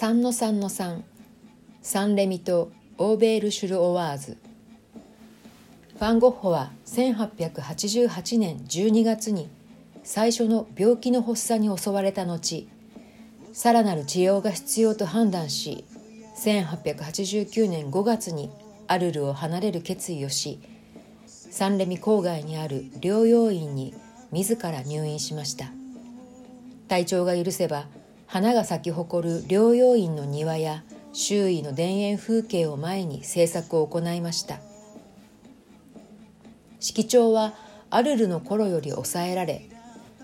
3の3の3、サンレミとオーベール・シュル・オワーズ。ファン・ゴッホは1888年12月に最初の病気の発作に襲われた後、さらなる治療が必要と判断し、1889年5月にアルルを離れる決意をし、サンレミ郊外にある療養院に自ら入院しました。体調が許せば、花が咲き誇る療養院の庭や周囲の田園風景を前に制作を行いました。色調はアルルの頃より抑えられ、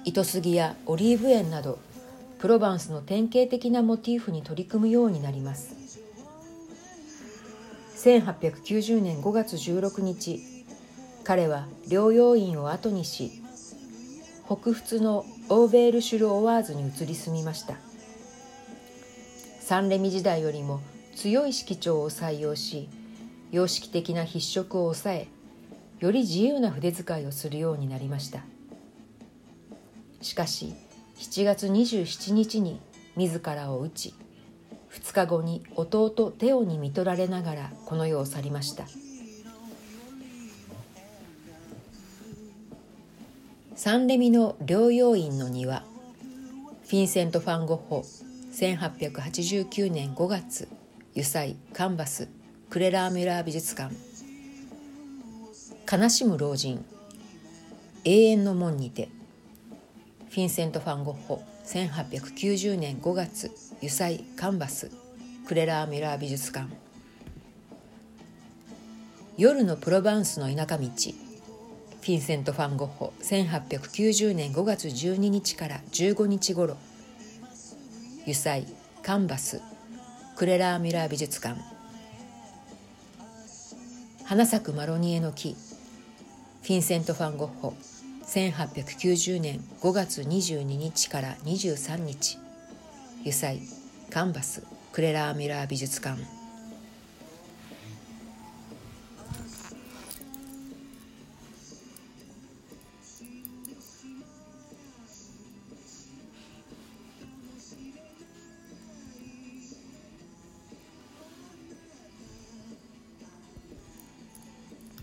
糸杉やオリーブ園などプロヴァンスの典型的なモティーフに取り組むようになります。1890年5月16日、彼は療養院を後にし、北仏のオーベール・シュル・オワーズに移り住みました。サンレミ時代よりも強い色調を採用し、様式的な筆色を抑え、より自由な筆使いをするようになりました。しかし、7月27日に自らを撃ち、2日後に弟テオに看取られながらこの世を去りました。サンレミの療養院の庭、フィンセント・ファン・ゴッホ、1889年5月、油彩、カンバス、クレラーミュラー美術館。悲しむ老人、永遠の門にて、フィンセント・ファン・ゴッホ、1890年5月、油彩、カンバス、クレラーミュラー美術館。夜のプロヴァンスの田舎道、フィンセント・ファン・ゴッホ、1890年5月12日から15日頃、油彩、カンバス、クレラーミュラー美術館。花咲くマロニエの木、フィンセント・ファン・ゴッホ、1890年5月22日から23日、油彩、カンバス、クレラーミュラー美術館。